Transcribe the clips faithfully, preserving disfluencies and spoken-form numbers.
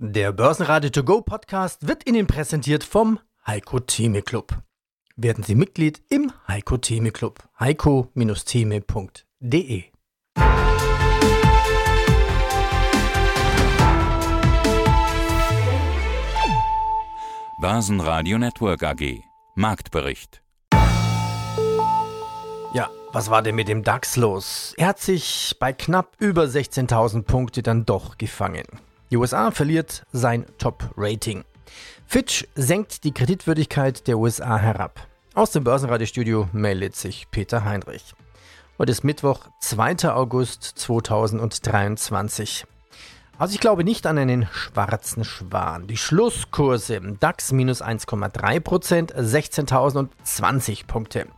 Der Börsenradio To Go Podcast wird Ihnen präsentiert vom Heiko Thieme Club. Werden Sie Mitglied im Heiko Thieme Club. heiko Bindestrich thieme Punkt de Börsenradio Network A G Marktbericht. Ja, was war denn mit dem DAX los? Er hat sich bei knapp über sechzehntausend Punkte dann doch gefangen. Die U S A verliert sein Top-Rating. Fitch senkt die Kreditwürdigkeit der U S A herab. Aus dem Börsenradiostudio meldet sich Peter Heinrich. Heute ist Mittwoch, zweiter August zweitausenddreiundzwanzig. Also ich glaube nicht an einen schwarzen Schwan. Die Schlusskurse im DAX minus eins Komma drei Prozent, sechzehntausend zwanzig Punkte.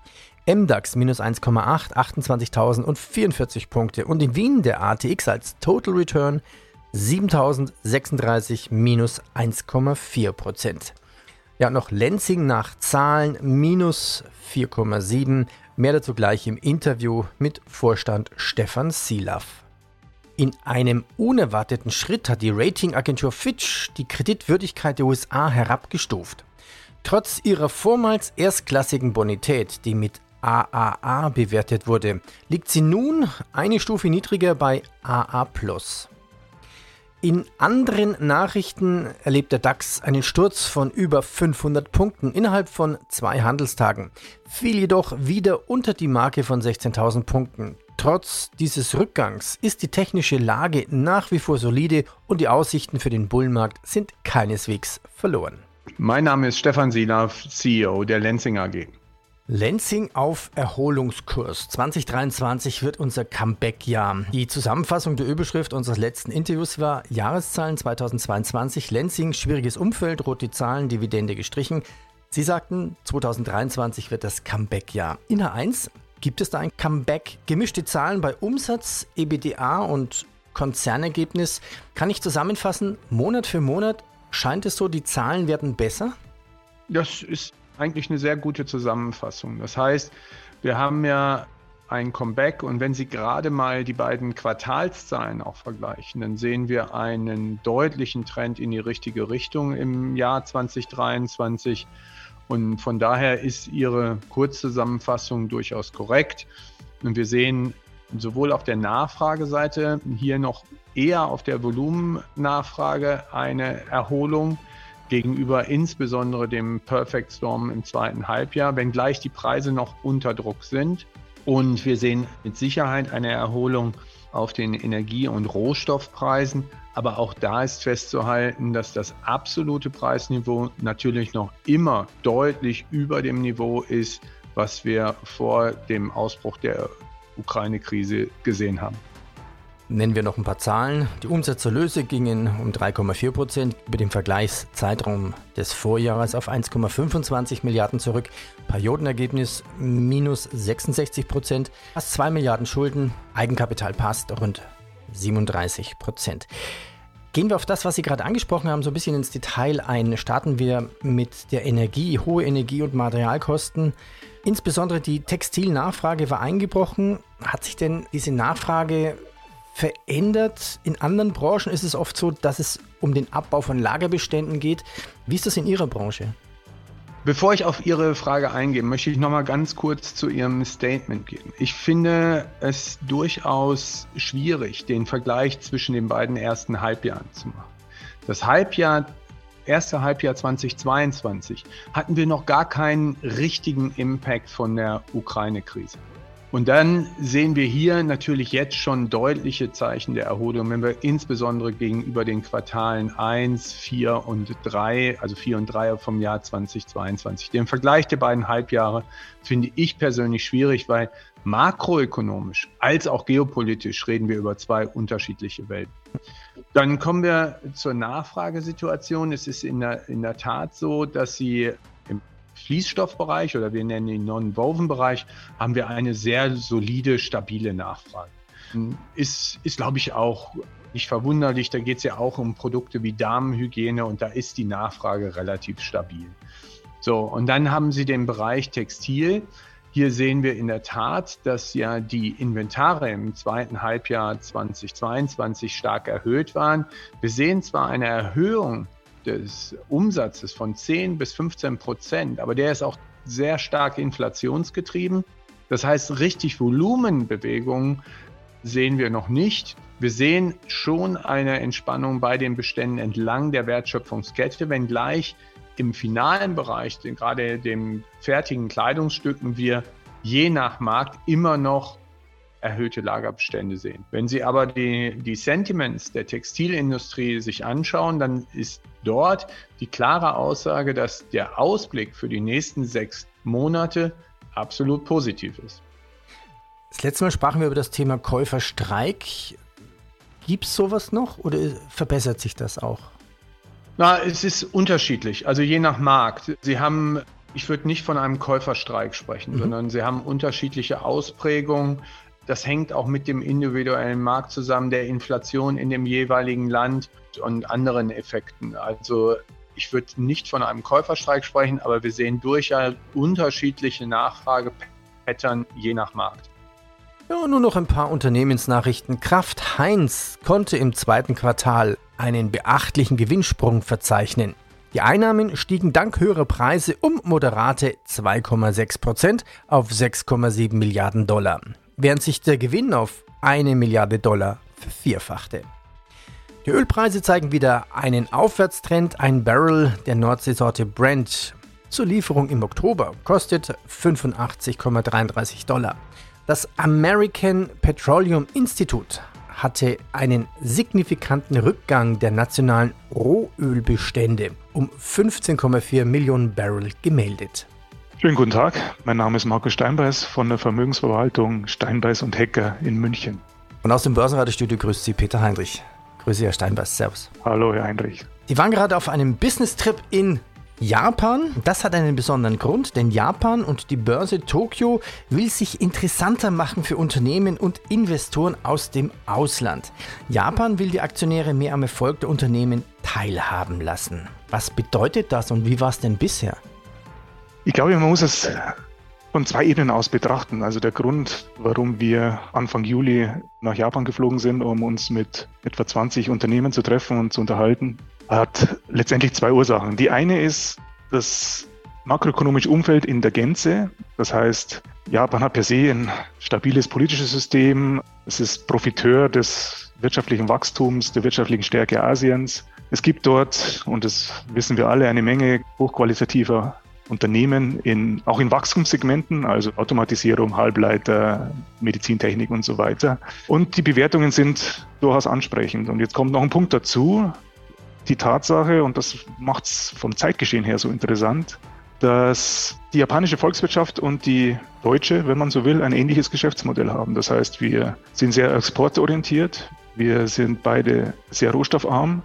M DAX minus eins Komma acht, achtundzwanzigtausend vierundvierzig Punkte. Und in Wien der A T X als Total Return siebentausendsechsunddreißig minus eins Komma vier Prozent. Ja, noch Lenzing nach Zahlen minus vier Komma sieben. Mehr dazu gleich im Interview mit Vorstand Stefan Sielaff. In einem unerwarteten Schritt hat die Ratingagentur Fitch die Kreditwürdigkeit der U S A herabgestuft. Trotz ihrer vormals erstklassigen Bonität, die mit triple A bewertet wurde, liegt sie nun eine Stufe niedriger bei triple A plus. In anderen Nachrichten erlebt der DAX einen Sturz von über fünfhundert Punkten innerhalb von zwei Handelstagen, fiel jedoch wieder unter die Marke von sechzehntausend Punkten. Trotz dieses Rückgangs ist die technische Lage nach wie vor solide und die Aussichten für den Bullenmarkt sind keineswegs verloren. Mein Name ist Stefan Sieler, C E O der Lenzing A G. Lenzing auf Erholungskurs. zweitausenddreiundzwanzig wird unser Comeback-Jahr. Die Zusammenfassung der Überschrift unseres letzten Interviews war Jahreszahlen zweitausendzweiundzwanzig. Lenzing, schwieriges Umfeld, rote Zahlen, Dividende gestrichen. Sie sagten, zweitausenddreiundzwanzig wird das Comeback-Jahr. Inner eins, gibt es da ein Comeback? Gemischte Zahlen bei Umsatz, EBITDA und Konzernergebnis. Kann ich zusammenfassen, Monat für Monat scheint es so, die Zahlen werden besser? Das ist eigentlich eine sehr gute Zusammenfassung. Das heißt, wir haben ja ein Comeback und wenn Sie gerade mal die beiden Quartalszahlen auch vergleichen, dann sehen wir einen deutlichen Trend in die richtige Richtung im Jahr zweitausenddreiundzwanzig und von daher ist Ihre Kurzzusammenfassung durchaus korrekt und wir sehen sowohl auf der Nachfrageseite, hier noch eher auf der Volumennachfrage eine Erholung gegenüber insbesondere dem Perfect Storm im zweiten Halbjahr, wenngleich die Preise noch unter Druck sind. Und wir sehen mit Sicherheit eine Erholung auf den Energie- und Rohstoffpreisen. Aber auch da ist festzuhalten, dass das absolute Preisniveau natürlich noch immer deutlich über dem Niveau ist, was wir vor dem Ausbruch der Ukraine-Krise gesehen haben. Nennen wir noch ein paar Zahlen. Die Umsatzerlöse gingen um drei Komma vier Prozent über den Vergleichszeitraum des Vorjahres auf eins Komma fünfundzwanzig Milliarden zurück. Periodenergebnis minus sechsundsechzig Prozent, fast zwei Milliarden Schulden. Eigenkapital passt rund siebenunddreißig Prozent. Gehen wir auf das, was Sie gerade angesprochen haben, so ein bisschen ins Detail ein. Starten wir mit der Energie, hohe Energie- und Materialkosten. Insbesondere die Textilnachfrage war eingebrochen. Hat sich denn diese Nachfrage verändert? In anderen Branchen ist es oft so, dass es um den Abbau von Lagerbeständen geht. Wie ist das in Ihrer Branche? Bevor ich auf Ihre Frage eingehe, möchte ich noch mal ganz kurz zu Ihrem Statement gehen. Ich finde es durchaus schwierig, den Vergleich zwischen den beiden ersten Halbjahren zu machen. Das Halbjahr erste Halbjahr zweitausendzweiundzwanzig hatten wir noch gar keinen richtigen Impact von der Ukraine-Krise. Und dann sehen wir hier natürlich jetzt schon deutliche Zeichen der Erholung, wenn wir insbesondere gegenüber den Quartalen eins, vier und drei, also vier und drei vom Jahr zweitausendzweiundzwanzig. Den Vergleich der beiden Halbjahre finde ich persönlich schwierig, weil makroökonomisch als auch geopolitisch reden wir über zwei unterschiedliche Welten. Dann kommen wir zur Nachfragesituation. Es ist in der, in der Tat so, dass sie im Fließstoffbereich oder wir nennen den Non-Woven-Bereich, haben wir eine sehr solide, stabile Nachfrage. Ist, ist glaube ich, auch nicht verwunderlich. Da geht es ja auch um Produkte wie Damenhygiene und da ist die Nachfrage relativ stabil. So, und dann haben Sie den Bereich Textil. Hier sehen wir in der Tat, dass ja die Inventare im zweiten Halbjahr zweitausendzweiundzwanzig stark erhöht waren. Wir sehen zwar eine Erhöhung des Umsatzes von zehn bis fünfzehn Prozent, aber der ist auch sehr stark inflationsgetrieben. Das heißt, richtig Volumenbewegungen sehen wir noch nicht. Wir sehen schon eine Entspannung bei den Beständen entlang der Wertschöpfungskette, wenngleich im finalen Bereich, gerade den fertigen Kleidungsstücken, wir je nach Markt immer noch erhöhte Lagerbestände sehen. Wenn Sie aber die, die Sentiments der Textilindustrie sich anschauen, dann ist dort die klare Aussage, dass der Ausblick für die nächsten sechs Monate absolut positiv ist. Das letzte Mal sprachen wir über das Thema Käuferstreik. Gibt es sowas noch oder verbessert sich das auch? Na, es ist unterschiedlich, also je nach Markt. Sie haben, ich würde nicht von einem Käuferstreik sprechen, mhm. sondern sie haben unterschiedliche Ausprägungen. Das hängt auch mit dem individuellen Markt zusammen, der Inflation in dem jeweiligen Land und anderen Effekten. Also ich würde nicht von einem Käuferstreik sprechen, aber wir sehen durchaus unterschiedliche Nachfragepattern je nach Markt. Ja, nur noch ein paar Unternehmensnachrichten. Kraft Heinz konnte im zweiten Quartal einen beachtlichen Gewinnsprung verzeichnen. Die Einnahmen stiegen dank höherer Preise um moderate zwei Komma sechs Prozent auf sechs Komma sieben Milliarden Dollar, während sich der Gewinn auf eine Milliarde Dollar vervierfachte. Die Ölpreise zeigen wieder einen Aufwärtstrend. Ein Barrel der Nordseesorte Brent zur Lieferung im Oktober kostet fünfundachtzig Komma dreiunddreißig Dollar. Das American Petroleum Institute hatte einen signifikanten Rückgang der nationalen Rohölbestände um fünfzehn Komma vier Millionen Barrel gemeldet. Schönen guten Tag, mein Name ist Markus Steinbeis von der Vermögensverwaltung Steinbeis und Hecker in München. Und aus dem Börsenradiostudio grüßt Sie Peter Heinrich. Grüße, Herr Steinbeis, servus. Hallo, Herr Heinrich. Sie waren gerade auf einem Business-Trip in Japan, das hat einen besonderen Grund, denn Japan und die Börse Tokio will sich interessanter machen für Unternehmen und Investoren aus dem Ausland. Japan will die Aktionäre mehr am Erfolg der Unternehmen teilhaben lassen. Was bedeutet das und wie war es denn bisher? Ich glaube, man muss es von zwei Ebenen aus betrachten. Also der Grund, warum wir Anfang Juli nach Japan geflogen sind, um uns mit etwa zwanzig Unternehmen zu treffen und zu unterhalten, hat letztendlich zwei Ursachen. Die eine ist das makroökonomische Umfeld in der Gänze. Das heißt, Japan hat per se ein stabiles politisches System. Es ist Profiteur des wirtschaftlichen Wachstums, der wirtschaftlichen Stärke Asiens. Es gibt dort, und das wissen wir alle, eine Menge hochqualitativer Unternehmen, in, auch in Wachstumssegmenten, also Automatisierung, Halbleiter, Medizintechnik und so weiter. Und die Bewertungen sind durchaus ansprechend. Und jetzt kommt noch ein Punkt dazu. Die Tatsache, und das macht es vom Zeitgeschehen her so interessant, dass die japanische Volkswirtschaft und die deutsche, wenn man so will, ein ähnliches Geschäftsmodell haben. Das heißt, wir sind sehr exportorientiert, wir sind beide sehr rohstoffarm,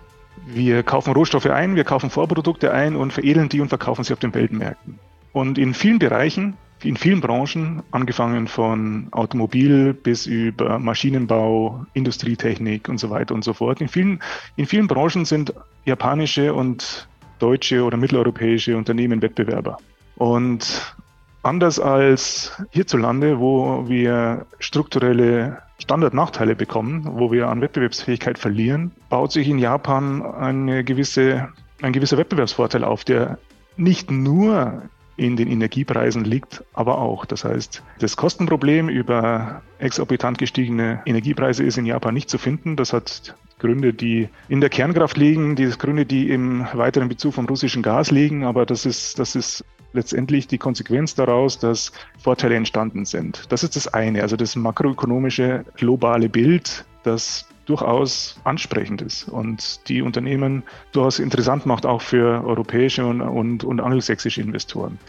wir kaufen Rohstoffe ein, wir kaufen Vorprodukte ein und veredeln die und verkaufen sie auf den Weltmärkten. Und in vielen Bereichen, in vielen Branchen, angefangen von Automobil bis über Maschinenbau, Industrietechnik und so weiter und so fort. In vielen, in vielen Branchen sind japanische und deutsche oder mitteleuropäische Unternehmen Wettbewerber. Und anders als hierzulande, wo wir strukturelle Standardnachteile bekommen, wo wir an Wettbewerbsfähigkeit verlieren, baut sich in Japan eine gewisse, ein gewisser Wettbewerbsvorteil auf, der nicht nur in den Energiepreisen liegt, aber auch. Das heißt, das Kostenproblem über exorbitant gestiegene Energiepreise ist in Japan nicht zu finden. Das hat Gründe, die in der Kernkraft liegen, die Gründe, die im weiteren Bezug vom russischen Gas liegen. Aber das ist, das ist letztendlich die Konsequenz daraus, dass Vorteile entstanden sind. Das ist das eine, also das makroökonomische globale Bild, das durchaus ansprechend ist und die Unternehmen durchaus interessant macht, auch für europäische und, und, und angelsächsische Investoren.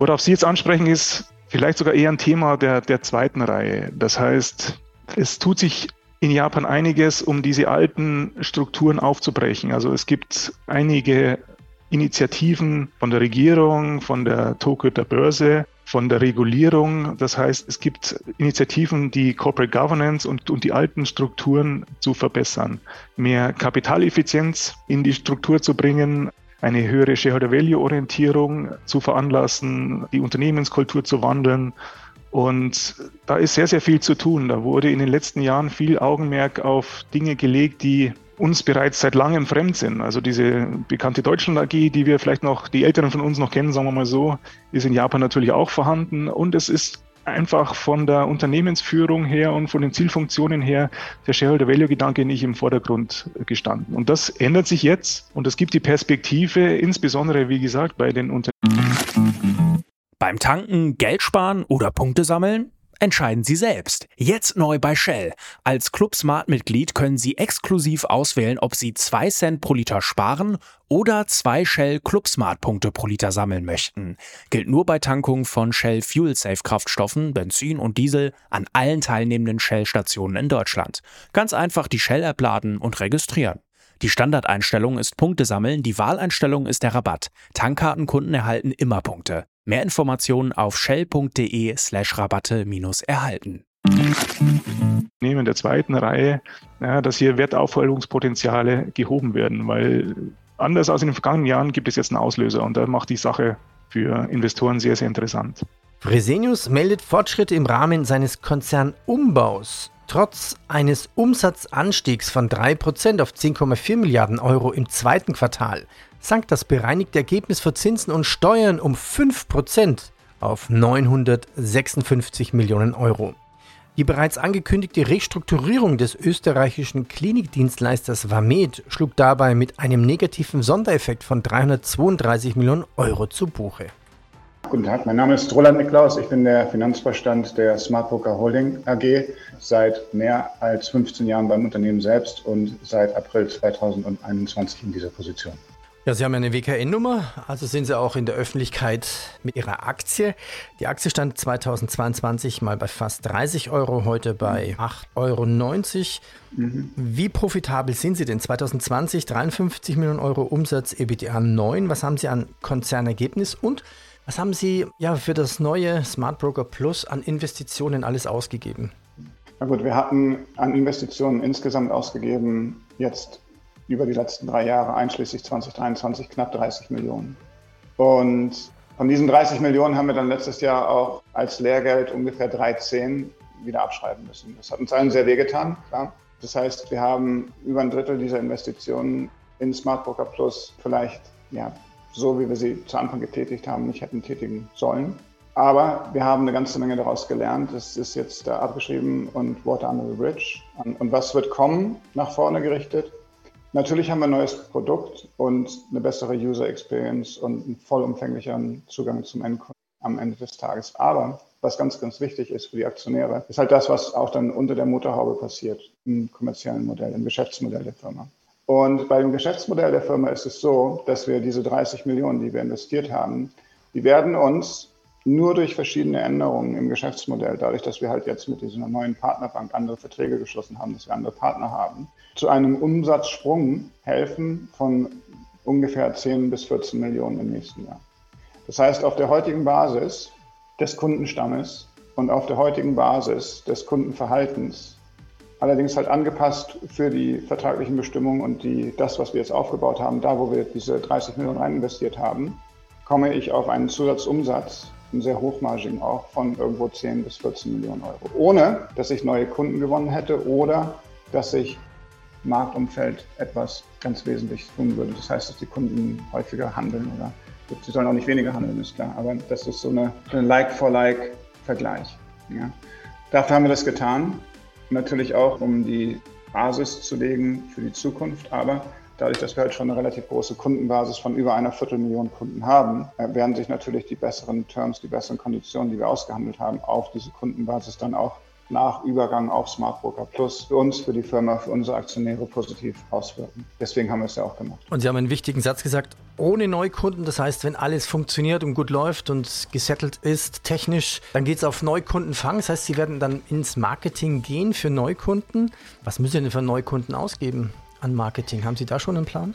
Worauf Sie jetzt ansprechen, ist vielleicht sogar eher ein Thema der, der zweiten Reihe. Das heißt, es tut sich in Japan einiges, um diese alten Strukturen aufzubrechen. Also es gibt einige Initiativen von der Regierung, von der Tokyoer Börse, von der Regulierung. Das heißt, es gibt Initiativen, die Corporate Governance und, und die alten Strukturen zu verbessern, mehr Kapitaleffizienz in die Struktur zu bringen, eine höhere Shareholder-Value-Orientierung zu veranlassen, die Unternehmenskultur zu wandeln. Und da ist sehr, sehr viel zu tun. Da wurde in den letzten Jahren viel Augenmerk auf Dinge gelegt, die uns bereits seit langem fremd sind. Also diese bekannte Deutschland A G, die wir vielleicht noch, die Älteren von uns noch kennen, sagen wir mal so, ist in Japan natürlich auch vorhanden. Und es ist einfach von der Unternehmensführung her und von den Zielfunktionen her der Shareholder-Value-Gedanke nicht im Vordergrund gestanden. Und das ändert sich jetzt und es gibt die Perspektive, insbesondere, wie gesagt, bei den Unternehmen. Beim Tanken, Geld sparen oder Punkte sammeln? Entscheiden Sie selbst. Jetzt neu bei Shell. Als Club Smart-Mitglied können Sie exklusiv auswählen, ob Sie zwei Cent pro Liter sparen oder zwei Shell Club Smart-Punkte pro Liter sammeln möchten. Gilt nur bei Tankungen von Shell Fuel-Safe-Kraftstoffen, Benzin und Diesel an allen teilnehmenden Shell-Stationen in Deutschland. Ganz einfach die Shell-App laden und registrieren. Die Standardeinstellung ist Punkte sammeln, die Wahleinstellung ist der Rabatt. Tankkartenkunden erhalten immer Punkte. Mehr Informationen auf shell.de slash Rabatte minus erhalten. Neben der zweiten Reihe, ja, dass hier Wertaufholungspotenziale gehoben werden, weil anders als in den vergangenen Jahren gibt es jetzt einen Auslöser und da macht die Sache für Investoren sehr, sehr interessant. Fresenius meldet Fortschritte im Rahmen seines Konzernumbaus. Trotz eines Umsatzanstiegs von drei Prozent auf zehn Komma vier Milliarden Euro im zweiten Quartal sank das bereinigte Ergebnis vor Zinsen und Steuern um fünf Prozent auf neunhundertsechsundfünfzig Millionen Euro. Die bereits angekündigte Restrukturierung des österreichischen Klinikdienstleisters VAMED schlug dabei mit einem negativen Sondereffekt von dreihundertzweiunddreißig Millionen Euro zu Buche. Guten Tag, mein Name ist Roland Niklaus. Ich bin der Finanzvorstand der Smart Poker Holding A G, seit mehr als fünfzehn Jahren beim Unternehmen selbst und seit April zweitausendeinundzwanzig in dieser Position. Ja, Sie haben ja eine W K N-Nummer, also sind Sie auch in der Öffentlichkeit mit Ihrer Aktie. Die Aktie stand zweitausendzweiundzwanzig mal bei fast dreißig Euro, heute bei acht Komma neunzig Euro. Mhm. Wie profitabel sind Sie denn? zweitausendzwanzig dreiundfünfzig Millionen Euro Umsatz, EBITDA neun. Was haben Sie an Konzernergebnis und was haben Sie ja für das neue Smartbroker Plus an Investitionen alles ausgegeben? Na gut, wir hatten an Investitionen insgesamt ausgegeben, jetzt über die letzten drei Jahre, einschließlich zweitausenddreiundzwanzig, knapp dreißig Millionen. Und von diesen dreißig Millionen haben wir dann letztes Jahr auch als Lehrgeld ungefähr dreizehn wieder abschreiben müssen. Das hat uns allen sehr wehgetan, klar. Das heißt, wir haben über ein Drittel dieser Investitionen in Smartbroker Plus vielleicht, ja, so wie wir sie zu Anfang getätigt haben, nicht hätten tätigen sollen. Aber wir haben eine ganze Menge daraus gelernt. Es ist jetzt da abgeschrieben und Water under the Bridge. Und was wird kommen, nach vorne gerichtet? Natürlich haben wir ein neues Produkt und eine bessere User Experience und einen vollumfänglichen Zugang zum Endkunden am Ende des Tages. Aber was ganz, ganz wichtig ist für die Aktionäre, ist halt das, was auch dann unter der Motorhaube passiert, im kommerziellen Modell, im Geschäftsmodell der Firma. Und bei dem Geschäftsmodell der Firma ist es so, dass wir diese dreißig Millionen, die wir investiert haben, die werden uns nur durch verschiedene Änderungen im Geschäftsmodell, dadurch, dass wir halt jetzt mit dieser neuen Partnerbank andere Verträge geschlossen haben, dass wir andere Partner haben, zu einem Umsatzsprung helfen von ungefähr zehn bis vierzehn Millionen im nächsten Jahr. Das heißt, auf der heutigen Basis des Kundenstammes und auf der heutigen Basis des Kundenverhaltens, allerdings halt angepasst für die vertraglichen Bestimmungen und die, das, was wir jetzt aufgebaut haben, da wo wir diese dreißig Millionen rein investiert haben, komme ich auf einen Zusatzumsatz, einen sehr hochmargigen auch, von irgendwo zehn bis vierzehn Millionen Euro. Ohne, dass ich neue Kunden gewonnen hätte oder dass ich im Marktumfeld etwas ganz Wesentliches tun würde. Das heißt, dass die Kunden häufiger handeln oder sie sollen auch nicht weniger handeln, ist klar. Aber das ist so eine, eine Like-for-Like-Vergleich. Ja. Dafür haben wir das getan. Natürlich auch, um die Basis zu legen für die Zukunft, aber dadurch, dass wir halt schon eine relativ große Kundenbasis von über einer Viertelmillion Kunden haben, werden sich natürlich die besseren Terms, die besseren Konditionen, die wir ausgehandelt haben, auf diese Kundenbasis dann auch nach Übergang auf Smartbroker Plus für uns, für die Firma, für unsere Aktionäre positiv auswirken. Deswegen haben wir es ja auch gemacht. Und Sie haben einen wichtigen Satz gesagt, ohne Neukunden, das heißt, wenn alles funktioniert und gut läuft und gesettelt ist, technisch, dann geht es auf Neukundenfang. Das heißt, Sie werden dann ins Marketing gehen für Neukunden. Was müssen Sie denn für Neukunden ausgeben an Marketing? Haben Sie da schon einen Plan?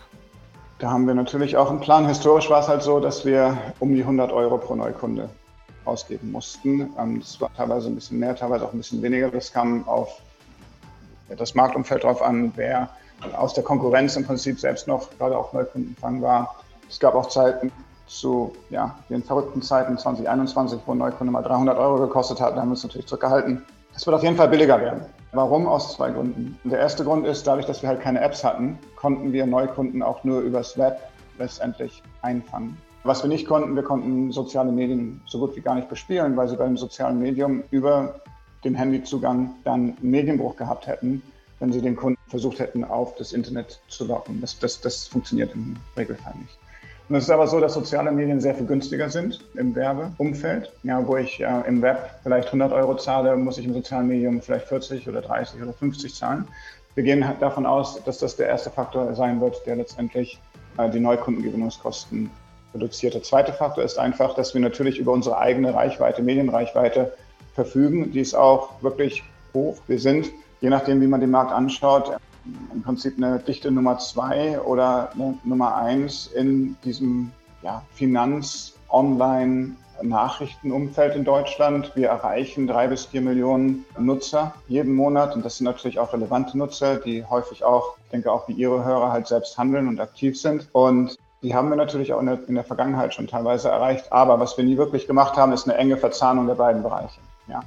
Da haben wir natürlich auch einen Plan. Historisch war es halt so, dass wir um die hundert Euro pro Neukunde ausgeben mussten. Es war teilweise ein bisschen mehr, teilweise auch ein bisschen weniger. Das kam auf das Marktumfeld drauf an, wer aus der Konkurrenz im Prinzip selbst noch gerade auf Neukundenfang war Es gab auch Zeiten zu ja, den verrückten Zeiten zwanzig einundzwanzig, wo ein Neukunde mal dreihundert Euro gekostet hat. Da haben wir uns natürlich zurückgehalten. Es wird auf jeden Fall billiger werden. Warum? Aus zwei Gründen. Der erste Grund ist, dadurch, dass wir halt keine Apps hatten, konnten wir Neukunden auch nur übers Web letztendlich einfangen. Was wir nicht konnten, wir konnten soziale Medien so gut wie gar nicht bespielen, weil sie beim sozialen Medium über den Handyzugang dann einen Medienbruch gehabt hätten, wenn sie den Kunden versucht hätten, auf das Internet zu locken. Das, das, das funktioniert im Regelfall nicht. Und es ist aber so, dass soziale Medien sehr viel günstiger sind im Werbeumfeld. Ja, wo ich äh, im Web vielleicht hundert Euro zahle, muss ich im sozialen Medium vielleicht vierzig oder dreißig oder fünfzig zahlen. Wir gehen halt davon aus, dass das der erste Faktor sein wird, der letztendlich äh, die Neukundengewinnungskosten reduziert. Der zweite Faktor ist einfach, dass wir natürlich über unsere eigene Reichweite, Medienreichweite verfügen. Die ist auch wirklich hoch. Wir sind, je nachdem, wie man den Markt anschaut, im Prinzip eine dichte Nummer zwei oder eine Nummer eins in diesem ja, Finanz-Online-Nachrichtenumfeld in Deutschland. Wir erreichen drei bis vier Millionen Nutzer jeden Monat. Und das sind natürlich auch relevante Nutzer, die häufig auch, ich denke auch wie Ihre Hörer, halt selbst handeln und aktiv sind. Und die haben wir natürlich auch in der, in der Vergangenheit schon teilweise erreicht. Aber was wir nie wirklich gemacht haben, ist eine enge Verzahnung der beiden Bereiche. Ja.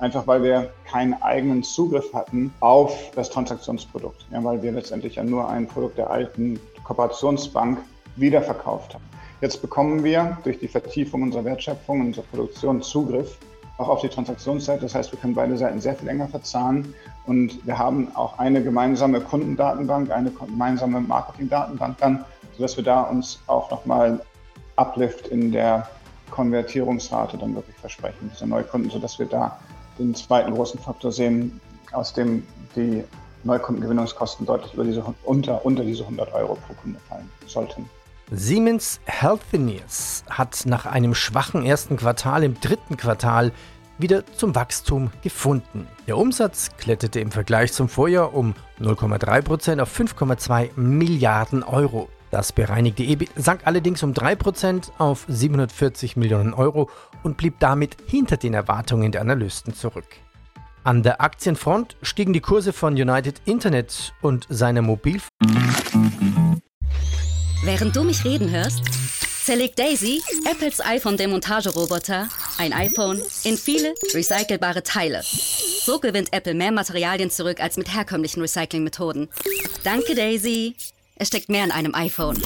Einfach weil wir keinen eigenen Zugriff hatten auf das Transaktionsprodukt, ja, weil wir letztendlich ja nur ein Produkt der alten Kooperationsbank wiederverkauft haben. Jetzt bekommen wir durch die Vertiefung unserer Wertschöpfung, unserer Produktion Zugriff auch auf die Transaktionsseite. Das heißt, wir können beide Seiten sehr viel enger verzahnen und wir haben auch eine gemeinsame Kundendatenbank, eine gemeinsame Marketingdatenbank dann, sodass wir da uns auch nochmal Uplift in der Konvertierungsrate dann wirklich versprechen, diese Neukunden, sodass wir da den zweiten großen Faktor sehen, aus dem die Neukundengewinnungskosten deutlich über diese, unter, unter diese hundert Euro pro Kunde fallen sollten. Siemens Healthineers hat nach einem schwachen ersten Quartal im dritten Quartal wieder zum Wachstum gefunden. Der Umsatz kletterte im Vergleich zum Vorjahr um null Komma drei Prozent auf fünf Komma zwei Milliarden Euro. Das bereinigte EBIT sank allerdings um drei Prozent auf siebenhundertvierzig Millionen Euro und blieb damit hinter den Erwartungen der Analysten zurück. An der Aktienfront stiegen die Kurse von United Internet und seiner Mobil... Während du mich reden hörst, zerlegt Daisy, Apples iPhone-Demontageroboter, ein iPhone in viele recycelbare Teile. So gewinnt Apple mehr Materialien zurück als mit herkömmlichen Recyclingmethoden. Danke, Daisy! Es steckt mehr in einem iPhone.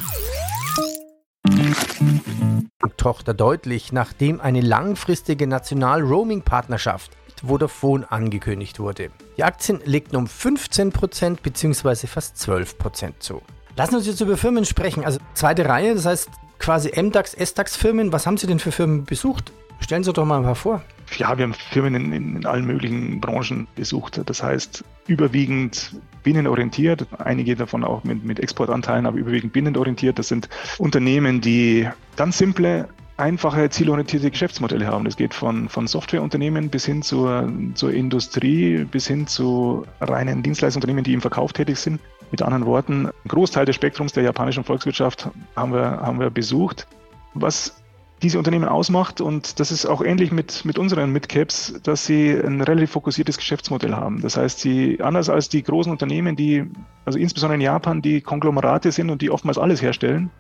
Tochter deutlich, nachdem eine langfristige National-Roaming-Partnerschaft mit Vodafone angekündigt wurde. Die Aktien legten um fünfzehn Prozent bzw. fast zwölf Prozent zu. Lassen wir uns jetzt über Firmen sprechen. Also zweite Reihe, das heißt quasi M DAX, S DAX-Firmen. Was haben Sie denn für Firmen besucht? Stellen Sie doch mal ein paar vor. Ja, wir haben Firmen in, in, in allen möglichen Branchen besucht. Das heißt, überwiegend binnenorientiert, einige davon auch mit, mit Exportanteilen, aber überwiegend binnenorientiert. Das sind Unternehmen, die ganz simple, einfache, zielorientierte Geschäftsmodelle haben. Das geht von, von Softwareunternehmen bis hin zur, zur Industrie, bis hin zu reinen Dienstleistungsunternehmen, die im Verkauf tätig sind. Mit anderen Worten, einen Großteil des Spektrums der japanischen Volkswirtschaft haben wir, haben wir besucht. Was diese Unternehmen ausmacht, und das ist auch ähnlich mit, mit unseren Midcaps, dass sie ein relativ fokussiertes Geschäftsmodell haben. Das heißt, sie, anders als die großen Unternehmen, die, also insbesondere in Japan, die Konglomerate sind und die oftmals alles herstellen,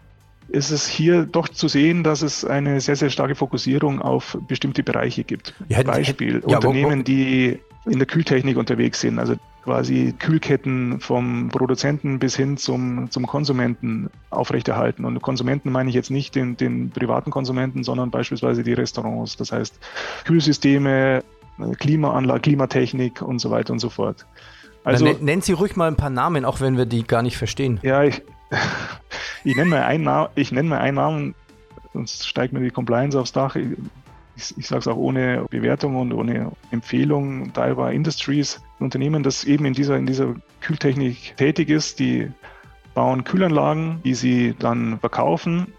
ist es hier doch zu sehen, dass es eine sehr, sehr starke Fokussierung auf bestimmte Bereiche gibt. Ja, Beispiel, ja, Unternehmen, die in der Kühltechnik unterwegs sind, also quasi Kühlketten vom Produzenten bis hin zum, zum Konsumenten aufrechterhalten. Und Konsumenten meine ich jetzt nicht den, den privaten Konsumenten, sondern beispielsweise die Restaurants. Das heißt Kühlsysteme, Klimaanlage, Klimatechnik und so weiter und so fort. Also, dann nennen Sie ruhig mal ein paar Namen, auch wenn wir die gar nicht verstehen. Ja, ich, ich nenne mal einen Namen, ich nenne mal einen Namen, sonst steigt mir die Compliance aufs Dach. Ich, Ich, ich sage es auch ohne Bewertung und ohne Empfehlung, Daiwa Industries, ein Unternehmen, das eben in dieser, in dieser Kühltechnik tätig ist. Die bauen Kühlanlagen, die sie dann verkaufen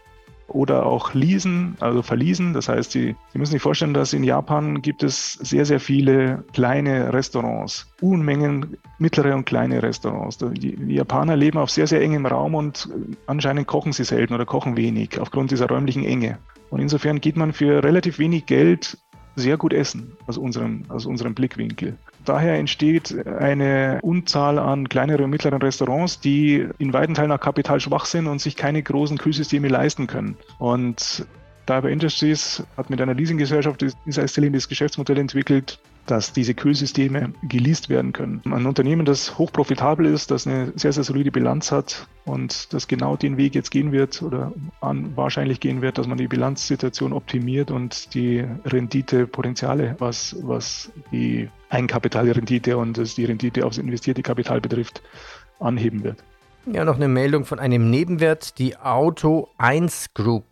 oder auch leasen, also verleasen. Das heißt, sie, sie müssen sich vorstellen, dass in Japan gibt es sehr, sehr viele kleine Restaurants, Unmengen mittlere und kleine Restaurants. Die, die Japaner leben auf sehr, sehr engem Raum und anscheinend kochen sie selten oder kochen wenig aufgrund dieser räumlichen Enge. Und insofern geht man für relativ wenig Geld sehr gut essen, aus unserem, aus unserem Blickwinkel. Daher entsteht eine Unzahl an kleineren und mittleren Restaurants, die in weiten Teilen nach Kapital schwach sind und sich keine großen Kühlsysteme leisten können. Und Daiwa Industries hat mit einer Leasinggesellschaft das exzellentes Geschäftsmodell entwickelt, dass diese Kühlsysteme geleast werden können. Ein Unternehmen, das hochprofitabel ist, das eine sehr, sehr solide Bilanz hat und das genau den Weg jetzt gehen wird oder wahrscheinlich gehen wird, dass man die Bilanzsituation optimiert und die Renditepotenziale, was, was die Eigenkapitalrendite und die Rendite aufs investierte Kapital betrifft, anheben wird. Ja, noch eine Meldung von einem Nebenwert, die Auto eins Group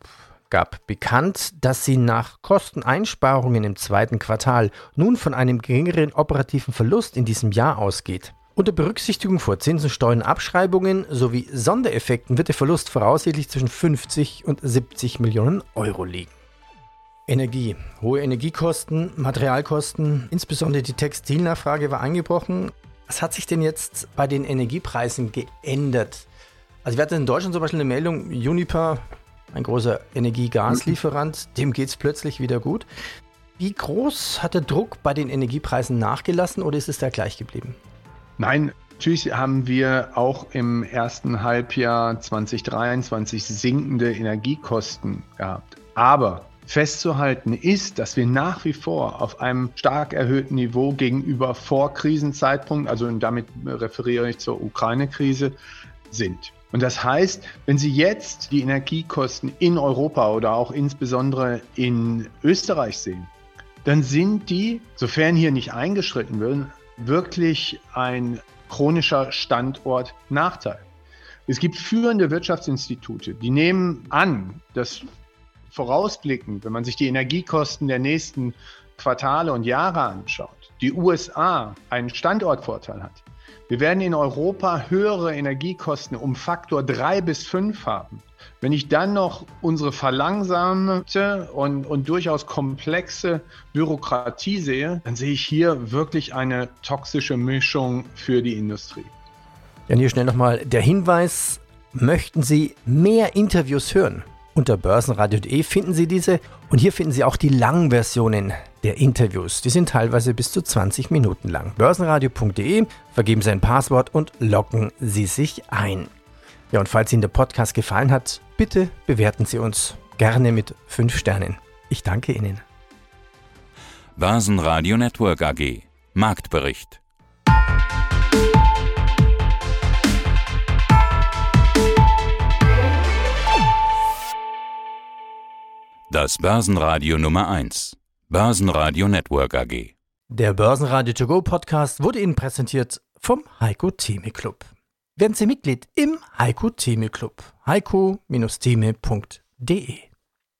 gab bekannt, dass sie nach Kosteneinsparungen im zweiten Quartal nun von einem geringeren operativen Verlust in diesem Jahr ausgeht. Unter Berücksichtigung vor Zinsen, Steuern, Abschreibungen sowie Sondereffekten wird der Verlust voraussichtlich zwischen fünfzig und siebzig Millionen Euro liegen. Energie. Hohe Energiekosten, Materialkosten, insbesondere die Textilnachfrage war eingebrochen. Was hat sich denn jetzt bei den Energiepreisen geändert? Also wir hatten in Deutschland zum Beispiel eine Meldung, Uniper, ein großer Energie-Gas-Lieferant, dem geht es plötzlich wieder gut. Wie groß hat der Druck bei den Energiepreisen nachgelassen oder ist es da gleich geblieben? Nein, natürlich haben wir auch im ersten Halbjahr zwanzig dreiundzwanzig sinkende Energiekosten gehabt. Aber festzuhalten ist, dass wir nach wie vor auf einem stark erhöhten Niveau gegenüber Vorkrisenzeitpunkt, also damit referiere ich zur Ukraine-Krise, sind. Und das heißt, wenn Sie jetzt die Energiekosten in Europa oder auch insbesondere in Österreich sehen, dann sind die, sofern hier nicht eingeschritten wird, wirklich ein chronischer Standortnachteil. Es gibt führende Wirtschaftsinstitute, die nehmen an, dass vorausblickend, wenn man sich die Energiekosten der nächsten Quartale und Jahre anschaut, die U S A einen Standortvorteil hat. Wir werden in Europa höhere Energiekosten um Faktor drei bis fünf haben. Wenn ich dann noch unsere verlangsamte und, und durchaus komplexe Bürokratie sehe, dann sehe ich hier wirklich eine toxische Mischung für die Industrie. Dann hier schnell nochmal der Hinweis, möchten Sie mehr Interviews hören? Unter börsenradio punkt de finden Sie diese und hier finden Sie auch die langen Versionen der Interviews. Die sind teilweise bis zu zwanzig Minuten lang. börsenradio punkt de, vergeben Sie ein Passwort und loggen Sie sich ein. Ja, und falls Ihnen der Podcast gefallen hat, bitte bewerten Sie uns gerne mit fünf Sternen. Ich danke Ihnen. Börsenradio Network A G. Marktbericht. Das Börsenradio Nummer eins. Börsenradio Network A G. Der Börsenradio To Go Podcast wurde Ihnen präsentiert vom Heiko Thieme Club. Werden Sie Mitglied im Heiko Thieme Club. heiko Thieme punkt de